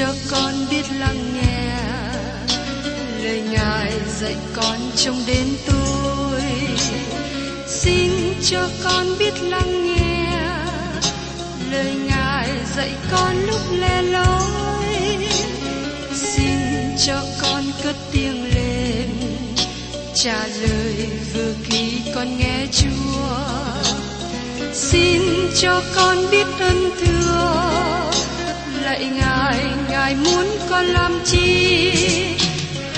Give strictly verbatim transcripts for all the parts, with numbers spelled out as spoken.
cho con biết lắng nghe lời Ngài dạy con trong đến tôi. Xin cho con biết lắng nghe lời Ngài dạy con lúc lẻ loi. Xin cho con cất tiếng lên trả lời vừa khi con nghe Chúa. Xin cho con biết ơn thương lạy Ngài, Ngài muốn con làm chi?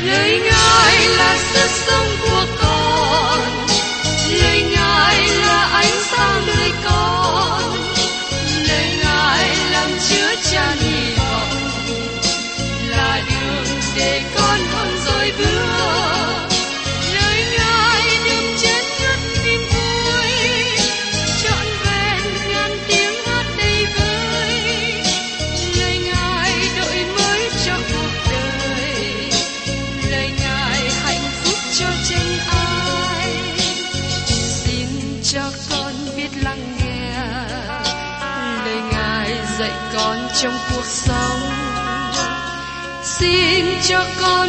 Lời Ngài là sức sống của con, lời Ngài là ánh sáng nơi con, lời Ngài làm chứa chan hy vọng, là đường để con không rối bước. Lời Ngài đừng chết ngất niềm vui, trọn vẹn ngàn tiếng hát đầy vơi. Lời Ngài đổi mới cho cuộc đời, lời Ngài hạnh phúc cho chính ai. Xin cho con biết lắng nghe lời Ngài dạy con trong cuộc sống. Xin cho con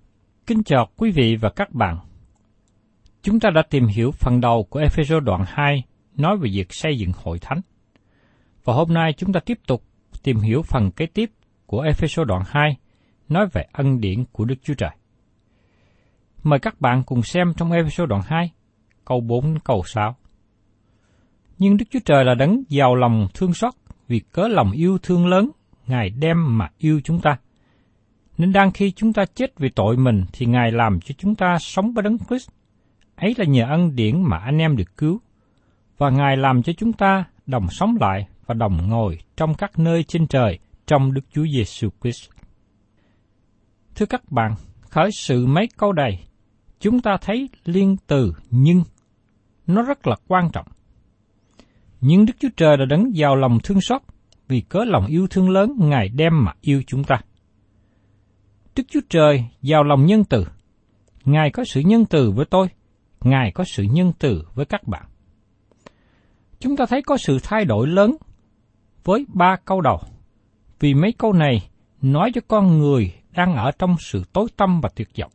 Kính chào quý vị và các bạn. Chúng ta đã tìm hiểu phần đầu của Ê-phê-sô đoạn hai nói về việc xây dựng hội thánh. Và hôm nay chúng ta tiếp tục tìm hiểu phần kế tiếp của Ê-phê-sô đoạn hai nói về ân điển của Đức Chúa Trời. Mời các bạn cùng xem trong Ê-phê-sô đoạn hai, câu bốn câu sáu. Nhưng Đức Chúa Trời là đấng giàu lòng thương xót, vì cớ lòng yêu thương lớn Ngài đem mà yêu chúng ta. Nên đang khi chúng ta chết vì tội mình thì Ngài làm cho chúng ta sống với Đấng Christ. Ấy là nhờ ân điển mà anh em được cứu. Và Ngài làm cho chúng ta đồng sống lại và đồng ngồi trong các nơi trên trời trong Đức Chúa Giêsu Christ. Thưa các bạn, khởi sự mấy câu này, chúng ta thấy liên từ nhưng nó rất là quan trọng. Nhưng Đức Chúa Trời là đấng giàu lòng thương xót, vì cớ lòng yêu thương lớn Ngài đem mà yêu chúng ta. Đức Chúa Trời giàu lòng nhân từ. Ngài có sự nhân từ với tôi, Ngài có sự nhân từ với các bạn. Chúng ta thấy có sự thay đổi lớn với ba câu đầu, vì mấy câu này nói cho con người đang ở trong sự tối tăm và tuyệt vọng.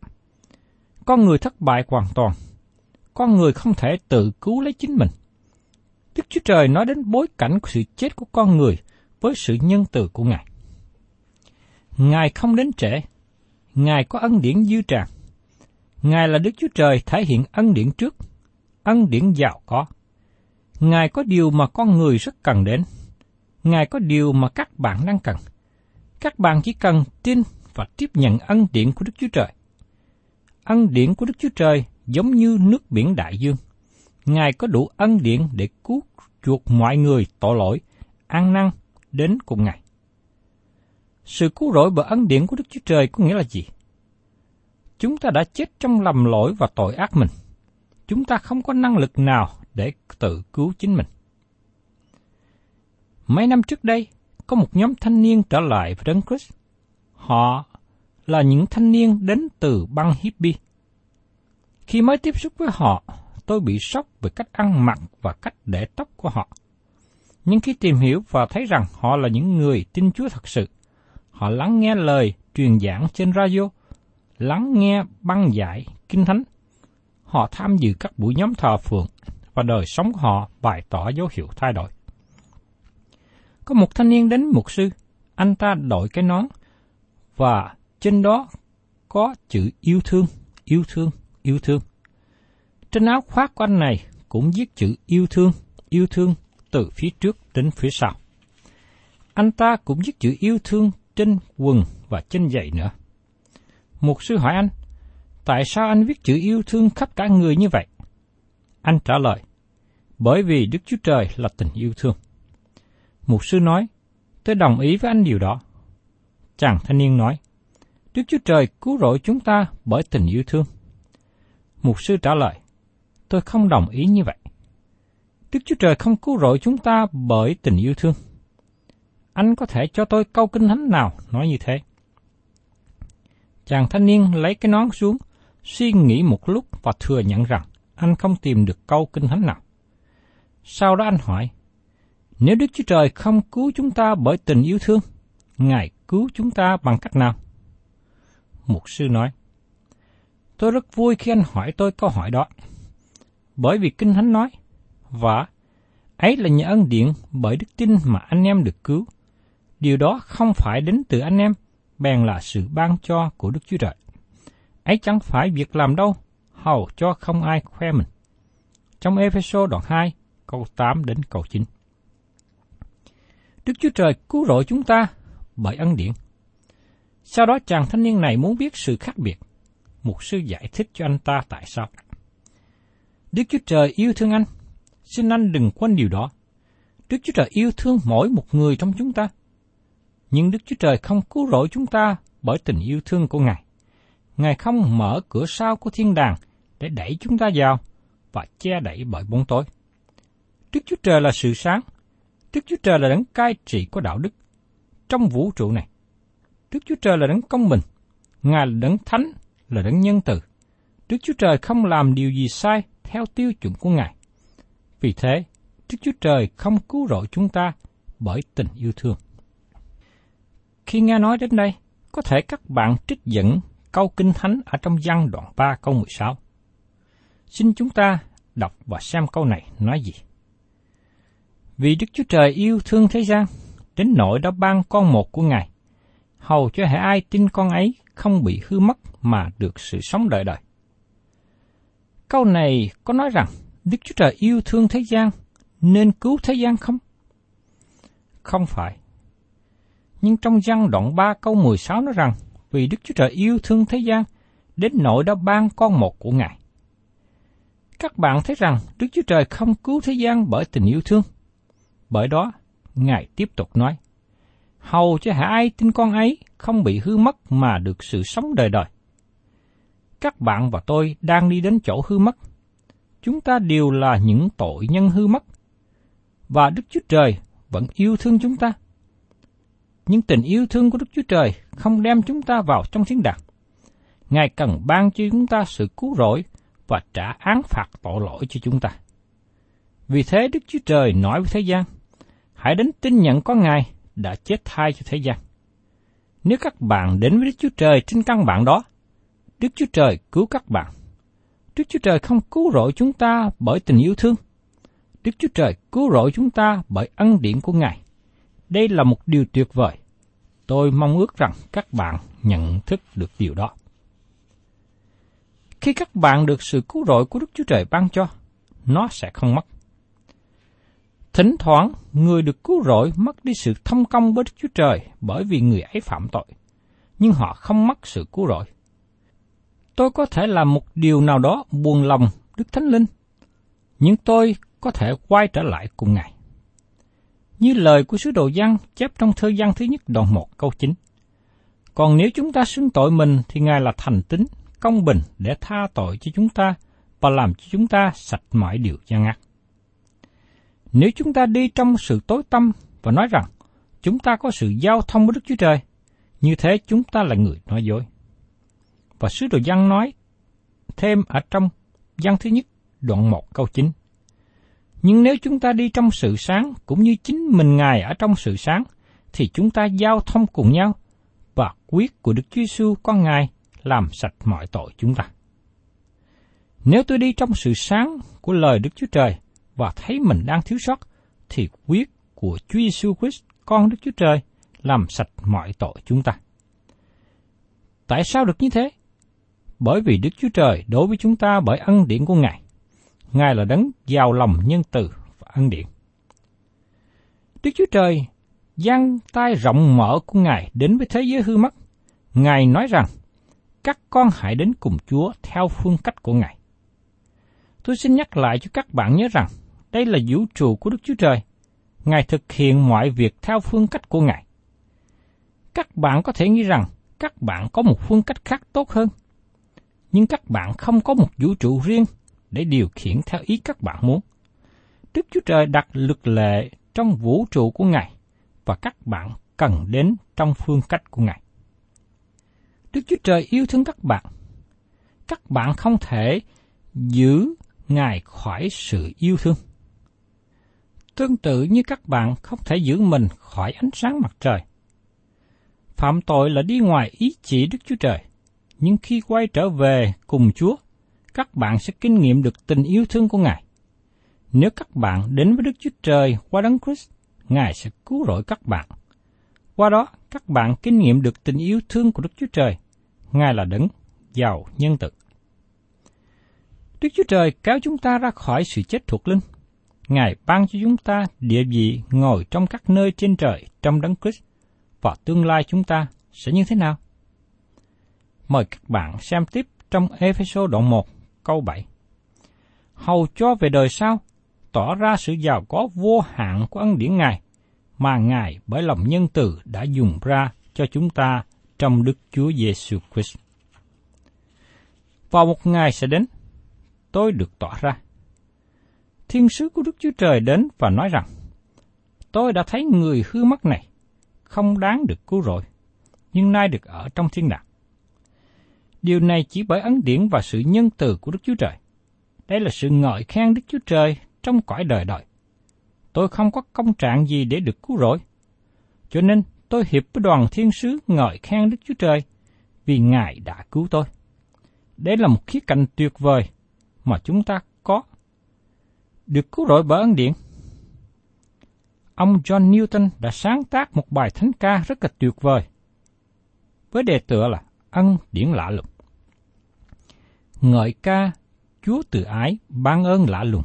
Con người thất bại hoàn toàn, con người không thể tự cứu lấy chính mình. Đức Chúa Trời nói đến bối cảnh của sự chết của con người với sự nhân từ của Ngài. Ngài không đến trễ, Ngài có ân điển dư tràn. Ngài là Đức Chúa Trời thể hiện ân điển trước, ân điển giàu có. Ngài có điều mà con người rất cần đến. Ngài có điều mà các bạn đang cần. Các bạn chỉ cần tin và tiếp nhận ân điển của Đức Chúa Trời. Ân điển của Đức Chúa Trời giống như nước biển đại dương. Ngài có đủ ân điển để cứu chuộc mọi người tội lỗi, ăn năn đến cùng Ngài. Sự cứu rỗi bởi ân điển của Đức Chúa Trời có nghĩa là gì? Chúng ta đã chết trong lầm lỗi và tội ác mình. Chúng ta không có năng lực nào để tự cứu chính mình. Mấy năm trước đây, có một nhóm thanh niên trở lại với Đấng Christ. Họ là những thanh niên đến từ bang hippie. Khi mới tiếp xúc với họ, tôi bị sốc về cách ăn mặc và cách để tóc của họ. Nhưng khi tìm hiểu và thấy rằng họ là những người tin Chúa thật sự, họ lắng nghe lời truyền giảng trên radio, lắng nghe băng dạy Kinh Thánh. Họ tham dự các buổi nhóm thờ phượng và đời sống họ bày tỏ dấu hiệu thay đổi. Có một thanh niên đến mục sư, anh ta đội cái nón và trên đó có chữ yêu thương, yêu thương, yêu thương. Trên áo khoác của anh này cũng viết chữ yêu thương, yêu thương từ phía trước đến phía sau. Anh ta cũng viết chữ yêu thương trên quần và trên giày nữa. Mục sư hỏi anh, tại sao anh viết chữ yêu thương khắp cả người như vậy? Anh trả lời, bởi vì Đức Chúa Trời là tình yêu thương. Mục sư nói, tôi đồng ý với anh điều đó. Chàng thanh niên nói, Đức Chúa Trời cứu rỗi chúng ta bởi tình yêu thương. Mục sư trả lời, tôi không đồng ý như vậy. Đức Chúa Trời không cứu rỗi chúng ta bởi tình yêu thương. Anh có thể cho tôi câu kinh thánh nào nói như thế? Chàng thanh niên lấy cái nón xuống, suy nghĩ một lúc và thừa nhận rằng anh không tìm được câu kinh thánh nào. Sau đó anh hỏi, nếu Đức Chúa Trời không cứu chúng ta bởi tình yêu thương, Ngài cứu chúng ta bằng cách nào? Mục sư nói, tôi rất vui khi anh hỏi tôi câu hỏi đó, bởi vì Kinh Thánh nói, và ấy là nhờ ân điển bởi đức tin mà anh em được cứu. Điều đó không phải đến từ anh em, bèn là sự ban cho của Đức Chúa Trời. Ấy chẳng phải việc làm đâu, hầu cho không ai khoe mình. Trong Ê-phê-sô đoạn hai, câu tám đến câu chín. Đức Chúa Trời cứu rỗi chúng ta bởi ân điển. Sau đó chàng thanh niên này muốn biết sự khác biệt. Mục sư giải thích cho anh ta tại sao. Đức Chúa Trời yêu thương anh. Xin anh đừng quên điều đó. Đức Chúa Trời yêu thương mỗi một người trong chúng ta. Nhưng Đức Chúa Trời không cứu rỗi chúng ta bởi tình yêu thương của Ngài. Ngài không mở cửa sau của thiên đàng để đẩy chúng ta vào và che đẩy bởi bóng tối. Đức Chúa Trời là sự sáng. Đức Chúa Trời là đấng cai trị của đạo đức trong vũ trụ này. Đức Chúa Trời là đấng công bình. Ngài là đấng thánh, là đấng nhân từ. Đức Chúa Trời không làm điều gì sai theo tiêu chuẩn của Ngài. Vì thế, Đức Chúa Trời không cứu rỗi chúng ta bởi tình yêu thương. Khi nghe nói đến đây, có thể các bạn trích dẫn câu Kinh Thánh ở trong Giăng đoạn ba câu mười sáu. Xin chúng ta đọc và xem câu này nói gì. Vì Đức Chúa Trời yêu thương thế gian, đến nỗi đã ban con một của Ngài, hầu cho hễ ai tin con ấy không bị hư mất mà được sự sống đời đời. Câu này có nói rằng Đức Chúa Trời yêu thương thế gian nên cứu thế gian không? Không phải. Nhưng trong Giăng đoạn ba câu mười sáu nói rằng vì Đức Chúa Trời yêu thương thế gian đến nỗi đã ban con một của Ngài. Các bạn thấy rằng Đức Chúa Trời không cứu thế gian bởi tình yêu thương. Bởi đó, Ngài tiếp tục nói, hầu cho hễ ai tin con ấy không bị hư mất mà được sự sống đời đời. Các bạn và tôi đang đi đến chỗ hư mất. Chúng ta đều là những tội nhân hư mất. Và Đức Chúa Trời vẫn yêu thương chúng ta. Nhưng tình yêu thương của Đức Chúa Trời không đem chúng ta vào trong thiên đàng. Ngài cần ban cho chúng ta sự cứu rỗi và trả án phạt tội lỗi cho chúng ta. Vì thế Đức Chúa Trời nói với thế gian, hãy đến tin nhận có Ngài đã chết thay cho thế gian. Nếu các bạn đến với Đức Chúa Trời trên căn bản đó, Đức Chúa Trời cứu các bạn. Đức Chúa Trời không cứu rỗi chúng ta bởi tình yêu thương. Đức Chúa Trời cứu rỗi chúng ta bởi ân điển của Ngài. Đây là một điều tuyệt vời. Tôi mong ước rằng các bạn nhận thức được điều đó. Khi các bạn được sự cứu rỗi của Đức Chúa Trời ban cho, nó sẽ không mất. Thỉnh thoảng, người được cứu rỗi mất đi sự thông công với Đức Chúa Trời bởi vì người ấy phạm tội, nhưng họ không mất sự cứu rỗi. Tôi có thể làm một điều nào đó buồn lòng Đức Thánh Linh, nhưng tôi có thể quay trở lại cùng Ngài. Như lời của sứ đồ Giăng chép trong thơ Giăng thứ nhất đoạn một câu chín. Còn nếu chúng ta xưng tội mình thì Ngài là thành tín, công bình để tha tội cho chúng ta và làm cho chúng ta sạch mọi điều gian ác. Nếu chúng ta đi trong sự tối tăm và nói rằng chúng ta có sự giao thông với Đức Chúa Trời, như thế chúng ta là người nói dối. Và sứ đồ Giăng nói thêm ở trong Giăng thứ nhất đoạn một câu chín. Nhưng nếu chúng ta đi trong sự sáng cũng như chính mình Ngài ở trong sự sáng, thì chúng ta giao thông cùng nhau và quyết của Đức Chúa Giêsu con Ngài làm sạch mọi tội chúng ta. Nếu tôi đi trong sự sáng của lời Đức Chúa Trời và thấy mình đang thiếu sót, thì huyết của Chúa Giêsu Christ, con Đức Chúa Trời, làm sạch mọi tội chúng ta. Tại sao được như thế? bởi vì Đức Chúa Trời đối với chúng ta bởi ân điển của Ngài. Ngài là đấng giàu lòng nhân từ và ân điển. Đức Chúa Trời dang tay rộng mở của Ngài đến với thế giới hư mất. Ngài nói rằng, các con hãy đến cùng Chúa theo phương cách của Ngài. Tôi xin nhắc lại cho các bạn nhớ rằng, đây là vũ trụ của Đức Chúa Trời. Ngài thực hiện mọi việc theo phương cách của Ngài. Các bạn có thể nghĩ rằng, các bạn có một phương cách khác tốt hơn. Nhưng các bạn không có một vũ trụ riêng để điều khiển theo ý các bạn muốn. Đức Chúa Trời đặt luật lệ trong vũ trụ của Ngài, và các bạn cần đến trong phương cách của Ngài. Đức Chúa Trời yêu thương các bạn. Các bạn không thể giữ Ngài khỏi sự yêu thương. Tương tự như các bạn không thể giữ mình khỏi ánh sáng mặt trời. Phạm tội là đi ngoài ý chỉ Đức Chúa Trời, nhưng khi quay trở về cùng Chúa, các bạn sẽ kinh nghiệm được tình yêu thương của Ngài. Nếu các bạn đến với Đức Chúa Trời qua Đấng Christ, Ngài sẽ cứu rỗi các bạn. Qua đó, các bạn kinh nghiệm được tình yêu thương của Đức Chúa Trời. Ngài là đấng giàu nhân từ. Đức Chúa Trời kéo chúng ta ra khỏi sự chết thuộc linh. Ngài ban cho chúng ta địa vị ngồi trong các nơi trên trời trong Đấng Christ, và tương lai chúng ta sẽ như thế nào? Mời các bạn xem tiếp trong Ê-phê-sô đoạn một, câu bảy. Hầu cho về đời sau, tỏ ra sự giàu có vô hạn của ân điển Ngài, mà Ngài bởi lòng nhân từ đã dùng ra cho chúng ta trong Đức Chúa Giê-xu Christ. Vào một ngày sẽ đến, tôi được tỏ ra. Thiên sứ của Đức Chúa Trời đến và nói rằng, tôi đã thấy người hư mất này, không đáng được cứu rỗi, nhưng nay được ở trong thiên đàng. Điều này chỉ bởi ân điển và sự nhân từ của Đức Chúa Trời. Đây là sự ngợi khen Đức Chúa Trời trong cõi đời đời. Tôi không có công trạng gì để được cứu rỗi. Cho nên tôi hiệp với đoàn thiên sứ ngợi khen Đức Chúa Trời vì Ngài đã cứu tôi. Đây là một khía cạnh tuyệt vời mà chúng ta có. Được cứu rỗi bởi ân điển. Ông John Newton đã sáng tác một bài thánh ca rất là tuyệt vời, với đề tựa là Ân điển lạ lùng. Ngợi ca Chúa từ ái ban ơn lạ lùng.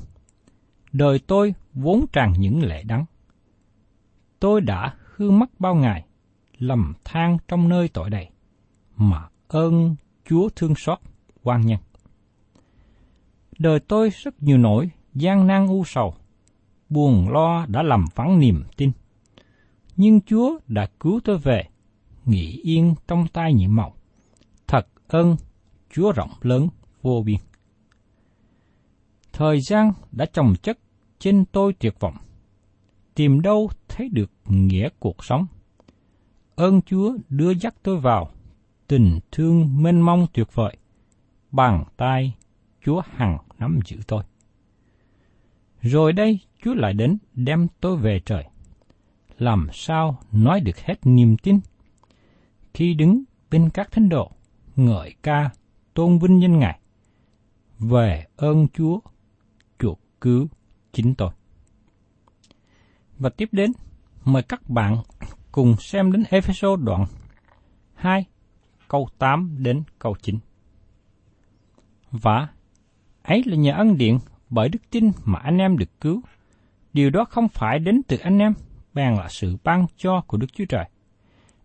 Đời tôi vốn tràn những lệ đắng. Tôi đã hư mất bao ngày, lầm than trong nơi tội đầy, mà ơn Chúa thương xót quan nhân. Đời tôi rất nhiều nỗi gian nan u sầu, buồn lo đã làm vắng niềm tin. Nhưng Chúa đã cứu tôi về, nghỉ yên trong tay nhiệm màu. Thật ơn Chúa rộng lớn vô biên. Thời gian đã chồng chất trên tôi tuyệt vọng, tìm đâu thấy được nghĩa cuộc sống. Ơn Chúa đưa dắt tôi vào tình thương mênh mông tuyệt vời, bàn tay Chúa hằng nắm giữ tôi. Rồi đây Chúa lại đến đem tôi về trời. Làm sao nói được hết niềm tin? Khi đứng bên các thánh đồ, ngợi ca tôn vinh danh Ngài, về ơn Chúa chuộc cứu chính tôi. Và tiếp đến, mời các bạn cùng xem đến Ê-phê-sô đoạn hai, câu tám đến câu chín. Và ấy là nhờ ân điển bởi đức tin mà anh em được cứu. Điều đó không phải đến từ anh em, bèn là sự ban cho của Đức Chúa Trời.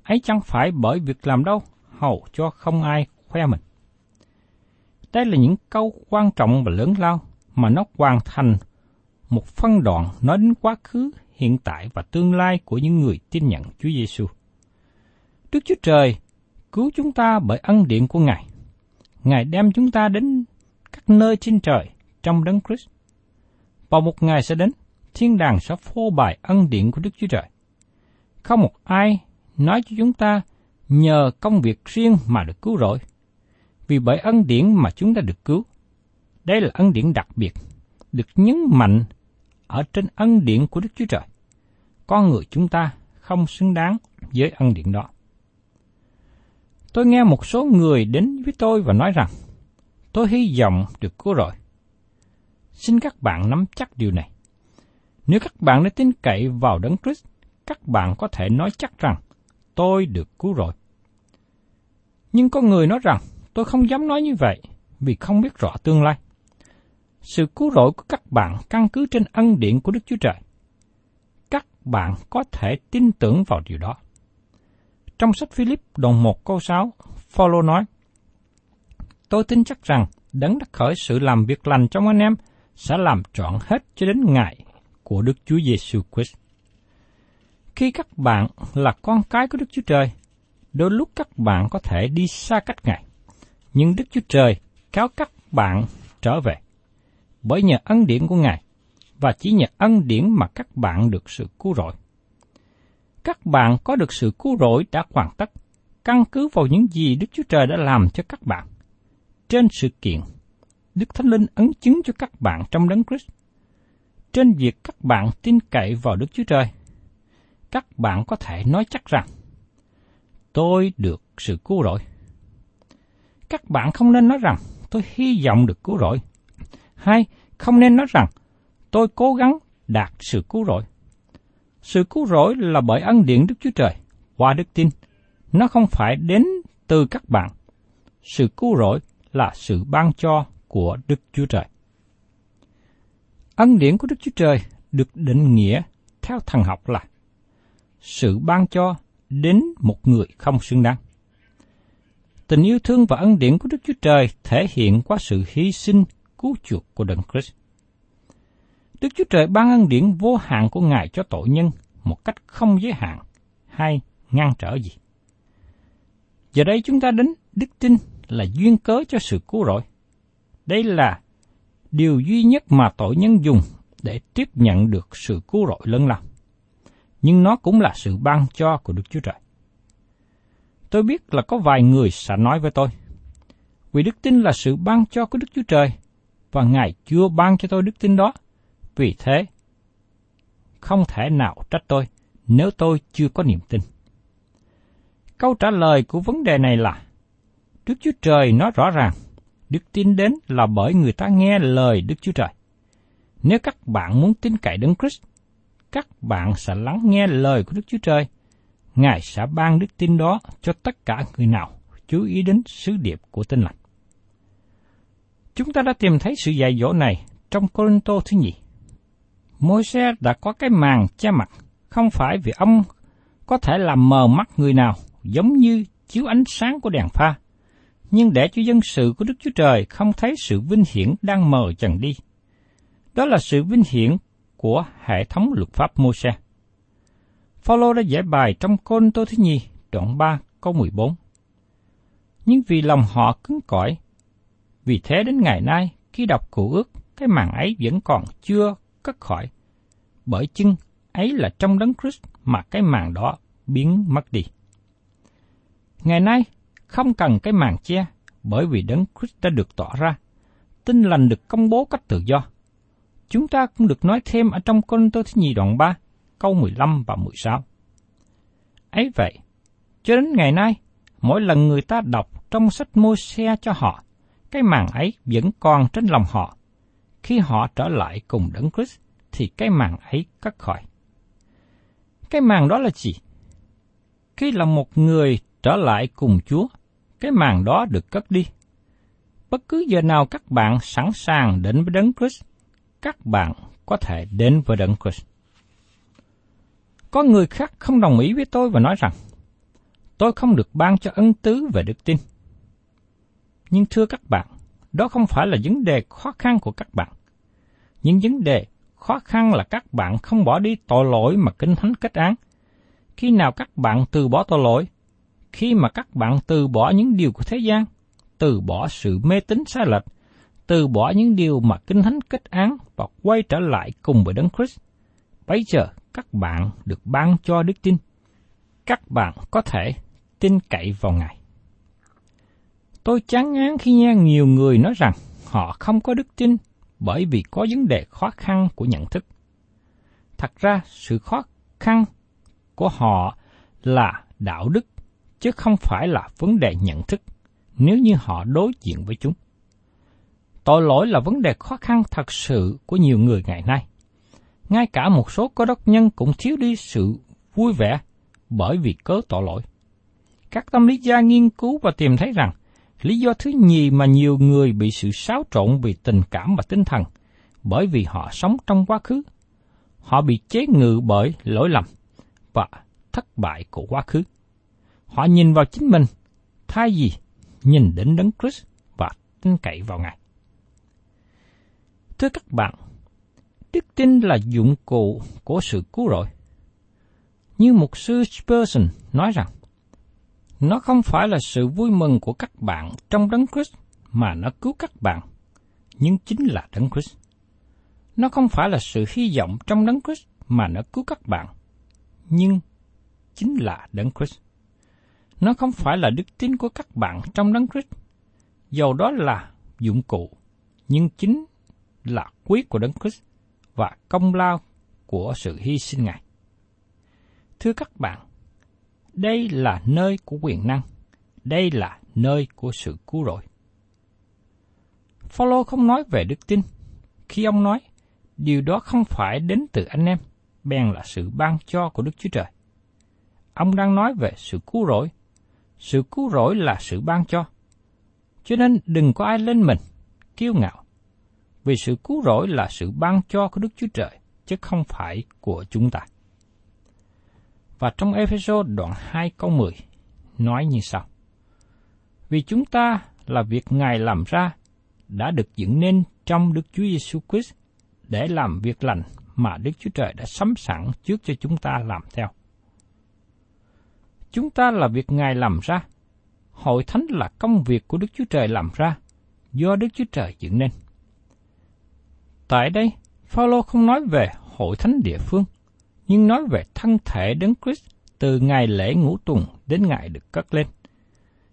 Ấy chẳng phải bởi việc làm đâu, hầu cho không ai khoe mình. Đây là những câu quan trọng và lớn lao mà nó hoàn thành một phân đoạn nói đến quá khứ, hiện tại và tương lai của những người tin nhận Chúa Giêsu. Đức Chúa Trời cứu chúng ta bởi ân điển của Ngài. Ngài đem chúng ta đến các nơi trên trời trong Đấng Christ. Vào một ngày sẽ đến, thiên đàng sẽ phô bày ân điển của Đức Chúa Trời. Không một ai nói cho chúng ta nhờ công việc riêng mà được cứu rỗi, vì bởi ân điển mà chúng ta được cứu. Đây là ân điển đặc biệt, được nhấn mạnh ở trên ân điển của Đức Chúa Trời. Con người chúng ta không xứng đáng với ân điển đó. Tôi nghe một số người đến với tôi và nói rằng, tôi hy vọng được cứu rỗi. Xin các bạn nắm chắc điều này. Nếu các bạn đã tin cậy vào Đấng Christ, các bạn có thể nói chắc rằng, tôi được cứu rỗi. Nhưng có người nói rằng, Tôi không dám nói như vậy vì không biết rõ tương lai. Sự cứu rỗi của các bạn căn cứ trên ân điển của Đức Chúa Trời. Các bạn có thể tin tưởng vào điều đó. Trong sách Phi-líp đoạn một câu sáu, Phao-lô nói: Tôi tin chắc rằng Đấng đã khởi sự làm việc lành trong anh em sẽ làm trọn hết cho đến ngày của Đức Chúa Giêsu Christ. Khi các bạn là con cái của Đức Chúa Trời, đôi lúc các bạn có thể đi xa cách Ngài, nhưng Đức Chúa Trời kéo các bạn trở về bởi nhờ ân điển của Ngài, và chỉ nhờ ân điển mà các bạn được sự cứu rỗi. Các bạn có được sự cứu rỗi đã hoàn tất, căn cứ vào những gì Đức Chúa Trời đã làm cho các bạn. Trên sự kiện, Đức Thánh Linh ấn chứng cho các bạn trong Đấng Christ. Trên việc các bạn tin cậy vào Đức Chúa Trời, các bạn có thể nói chắc rằng, tôi được sự cứu rỗi. Các bạn không nên nói rằng, tôi hy vọng được cứu rỗi. Hay, không nên nói rằng, tôi cố gắng đạt sự cứu rỗi. Sự cứu rỗi là bởi ân điển Đức Chúa Trời, qua đức tin. Nó không phải đến từ các bạn. Sự cứu rỗi là sự ban cho của Đức Chúa Trời. Ân điển của Đức Chúa Trời được định nghĩa theo thần học là sự ban cho đến một người không xứng đáng. Tình yêu thương và ân điển của Đức Chúa Trời thể hiện qua sự hy sinh cứu chuộc của Đấng Christ. Đức Chúa Trời ban ân điển vô hạn của Ngài cho tội nhân một cách không giới hạn hay ngăn trở gì. Giờ đây chúng ta đến đức tin là duyên cớ cho sự cứu rỗi. Đây là điều duy nhất mà tội nhân dùng để tiếp nhận được sự cứu rỗi lớn lao. Nhưng nó cũng là sự ban cho của Đức Chúa Trời. Tôi biết là có vài người sẽ nói với tôi, vì đức tin là sự ban cho của Đức Chúa Trời, và Ngài chưa ban cho tôi đức tin đó, vì thế không thể nào trách tôi nếu tôi chưa có niềm tin. Câu trả lời của vấn đề này là, Đức Chúa Trời nói rõ ràng, đức tin đến là bởi người ta nghe lời Đức Chúa Trời. Nếu các bạn muốn tin cậy Đấng Christ, các bạn sẽ lắng nghe lời của Đức Chúa Trời. Ngài sẽ ban đức tin đó cho tất cả người nào chú ý đến sứ điệp của Tin Lành. Chúng ta đã tìm thấy sự dạy dỗ này trong Côn Tô Thứ Nhi. Môi-se đã có cái màn che mặt, không phải vì ông có thể làm mờ mắt người nào giống như chiếu ánh sáng của đèn pha, nhưng để cho dân sự của Đức Chúa Trời không thấy sự vinh hiển đang mờ dần đi. Đó là sự vinh hiển của hệ thống luật pháp Môi-se. Phao-lô đã giải bài trong Côn Tô Thứ Nhi, đoạn ba, câu mười bốn. Nhưng vì lòng họ cứng cỏi, vì thế đến ngày nay, khi đọc cựu ước, cái màn ấy vẫn còn chưa cất khỏi. Bởi chưng ấy là trong Đấng Christ mà cái màn đó biến mất đi. Ngày nay, không cần cái màn che, bởi vì Đấng Christ đã được tỏ ra. Tin lành được công bố cách tự do. Chúng ta cũng được nói thêm ở trong Côn Tô Thứ Nhi đoạn ba, câu mười lăm và mười sáu. Ấy vậy, cho đến ngày nay, mỗi lần người ta đọc trong sách Môi-se cho họ, cái màn ấy vẫn còn trên lòng họ. Khi họ trở lại cùng Đấng Christ, thì cái màn ấy cất khỏi. Cái màn đó là gì? Khi là một người trở lại cùng Chúa, cái màn đó được cất đi. Bất cứ giờ nào các bạn sẵn sàng đến với Đấng Christ, các bạn có thể đến với Đấng Christ. Có người khác không đồng ý với tôi và nói rằng, tôi không được ban cho ân tứ về đức tin. Nhưng thưa các bạn, đó không phải là vấn đề khó khăn của các bạn. Nhưng vấn đề khó khăn là các bạn không bỏ đi tội lỗi mà Kinh Thánh kết án. Khi nào các bạn từ bỏ tội lỗi, khi mà các bạn từ bỏ những điều của thế gian, từ bỏ sự mê tín sai lệch, từ bỏ những điều mà Kinh Thánh kết án và quay trở lại cùng với Đấng Christ, bấy giờ các bạn được ban cho đức tin. Các bạn có thể tin cậy vào Ngài. Tôi chán ngán khi nghe nhiều người nói rằng họ không có đức tin bởi vì có vấn đề khó khăn của nhận thức. Thật ra, sự khó khăn của họ là đạo đức, chứ không phải là vấn đề nhận thức, nếu như họ đối diện với chúng. Tội lỗi là vấn đề khó khăn thật sự của nhiều người ngày nay. Ngay cả một số cơ đốc nhân cũng thiếu đi sự vui vẻ bởi vì cớ tội lỗi. Các tâm lý gia nghiên cứu và tìm thấy rằng Lý do thứ nhì mà nhiều người bị sự xáo trộn vì tình cảm và tinh thần, bởi vì họ sống trong quá khứ. Họ bị chế ngự bởi lỗi lầm và thất bại của quá khứ. Họ nhìn vào chính mình, thay vì nhìn đến Đấng Christ và tin cậy vào Ngài. Thưa các bạn, đức tin là dụng cụ của sự cứu rỗi. Như mục sư Spurgeon nói rằng, nó không phải là sự vui mừng của các bạn trong Đấng Christ mà nó cứu các bạn, nhưng chính là Đấng Christ. Nó không phải là sự hy vọng trong Đấng Christ mà nó cứu các bạn, nhưng chính là Đấng Christ. Nó không phải là đức tin của các bạn trong Đấng Christ, dầu đó là dụng cụ, nhưng chính là quyết của Đấng Christ và công lao của sự hy sinh Ngài. Thưa các bạn, đây là nơi của quyền năng, đây là nơi của sự cứu rỗi. Phao-lô không nói về đức tin khi ông nói điều đó không phải đến từ anh em, bèn là sự ban cho của Đức Chúa Trời. Ông đang nói về sự cứu rỗi. Sự cứu rỗi là sự ban cho. Cho nên đừng có ai lên mình, kiêu ngạo, vì sự cứu rỗi là sự ban cho của Đức Chúa Trời, chứ không phải của chúng ta. Và trong Ê-phê-sô đoạn hai câu mười, nói như sau: Vì chúng ta là việc Ngài làm ra, đã được dựng nên trong Đức Chúa Giêsu Christ để làm việc lành mà Đức Chúa Trời đã sắm sẵn trước cho chúng ta làm theo. Chúng ta là việc Ngài làm ra. Hội thánh là công việc của Đức Chúa Trời làm ra, do Đức Chúa Trời dựng nên. Tại đây, Phao-lô không nói về hội thánh địa phương, nhưng nói về thân thể Đấng Christ từ ngày lễ ngũ tuần đến ngày được cất lên.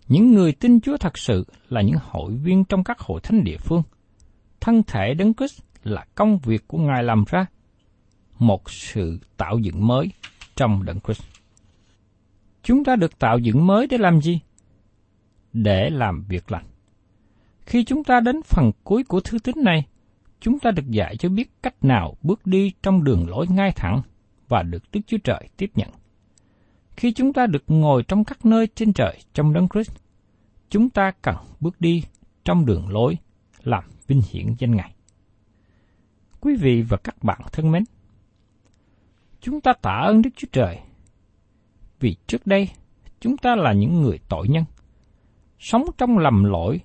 Những người tin Chúa thật sự là những hội viên trong các hội thánh địa phương. Thân thể Đấng Christ là công việc của Ngài làm ra, một sự tạo dựng mới trong Đấng Christ. Chúng ta được tạo dựng mới để làm gì? Để làm việc lành. Khi chúng ta đến phần cuối của thư tín này, chúng ta được dạy cho biết cách nào bước đi trong đường lối ngay thẳng và được Đức Chúa Trời tiếp nhận. Khi chúng ta được ngồi trong các nơi trên trời trong Đấng Christ, chúng ta cần bước đi trong đường lối làm vinh hiển danh Ngài. Quý vị và các bạn thân mến, chúng ta tạ ơn Đức Chúa Trời vì trước đây chúng ta là những người tội nhân, sống trong lầm lỗi,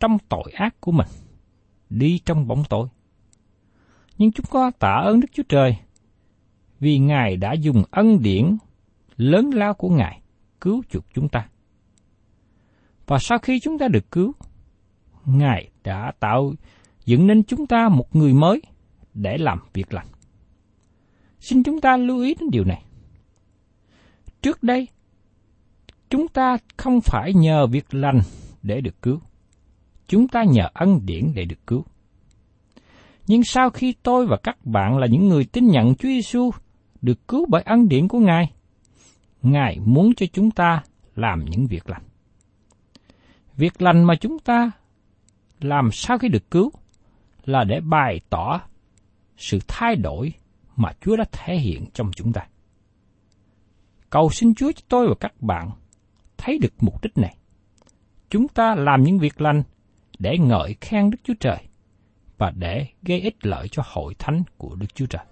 trong tội ác của mình, đi trong bóng tối. Nhưng chúng con tạ ơn Đức Chúa Trời vì Ngài đã dùng ân điển lớn lao của Ngài cứu chuộc chúng ta. Và sau khi chúng ta được cứu, Ngài đã tạo dựng nên chúng ta một người mới để làm việc lành. Xin chúng ta lưu ý đến điều này. Trước đây, chúng ta không phải nhờ việc lành để được cứu. Chúng ta nhờ ân điển để được cứu. Nhưng sau khi tôi và các bạn là những người tin nhận Chúa Giêsu được cứu bởi ân điển của Ngài, Ngài muốn cho chúng ta làm những việc lành. Việc lành mà chúng ta làm sau khi được cứu là để bày tỏ sự thay đổi mà Chúa đã thể hiện trong chúng ta. Cầu xin Chúa cho tôi và các bạn thấy được mục đích này. Chúng ta làm những việc lành để ngợi khen Đức Chúa Trời và để gây ích lợi cho hội thánh của Đức Chúa Trời.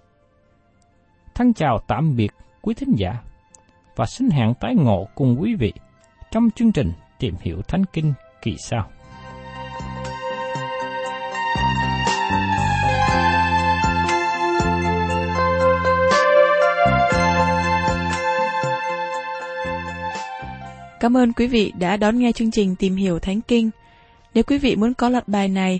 Thân chào tạm biệt quý thính giả và xin hẹn tái ngộ cùng quý vị trong chương trình Tìm hiểu Thánh Kinh kỳ sau. Cảm ơn quý vị đã đón nghe chương trình Tìm hiểu Thánh Kinh. Nếu quý vị muốn có loạt bài này,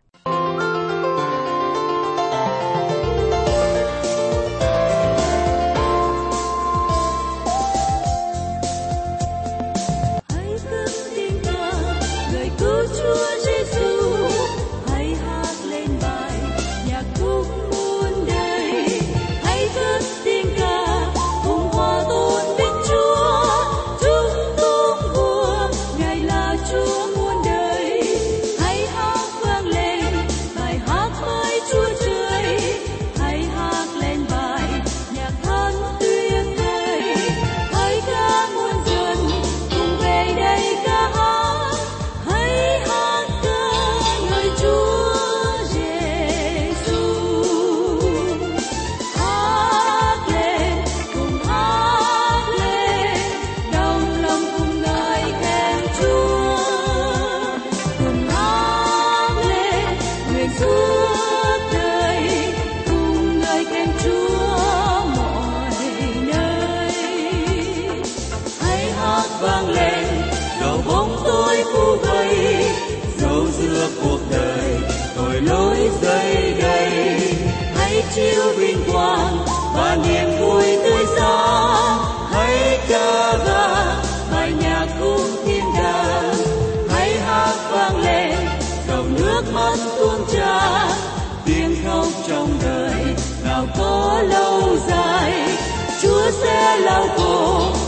Chúa muôn đời, hãy hát vang lên. màu bóng tối phủ vây, dẫu giữa cuộc đời tội lỗi dày đầy, hãy chiếu vinh quang và niềm vui tươi sáng. Trong đời nào có lâu dài, Chúa sẽ lau khô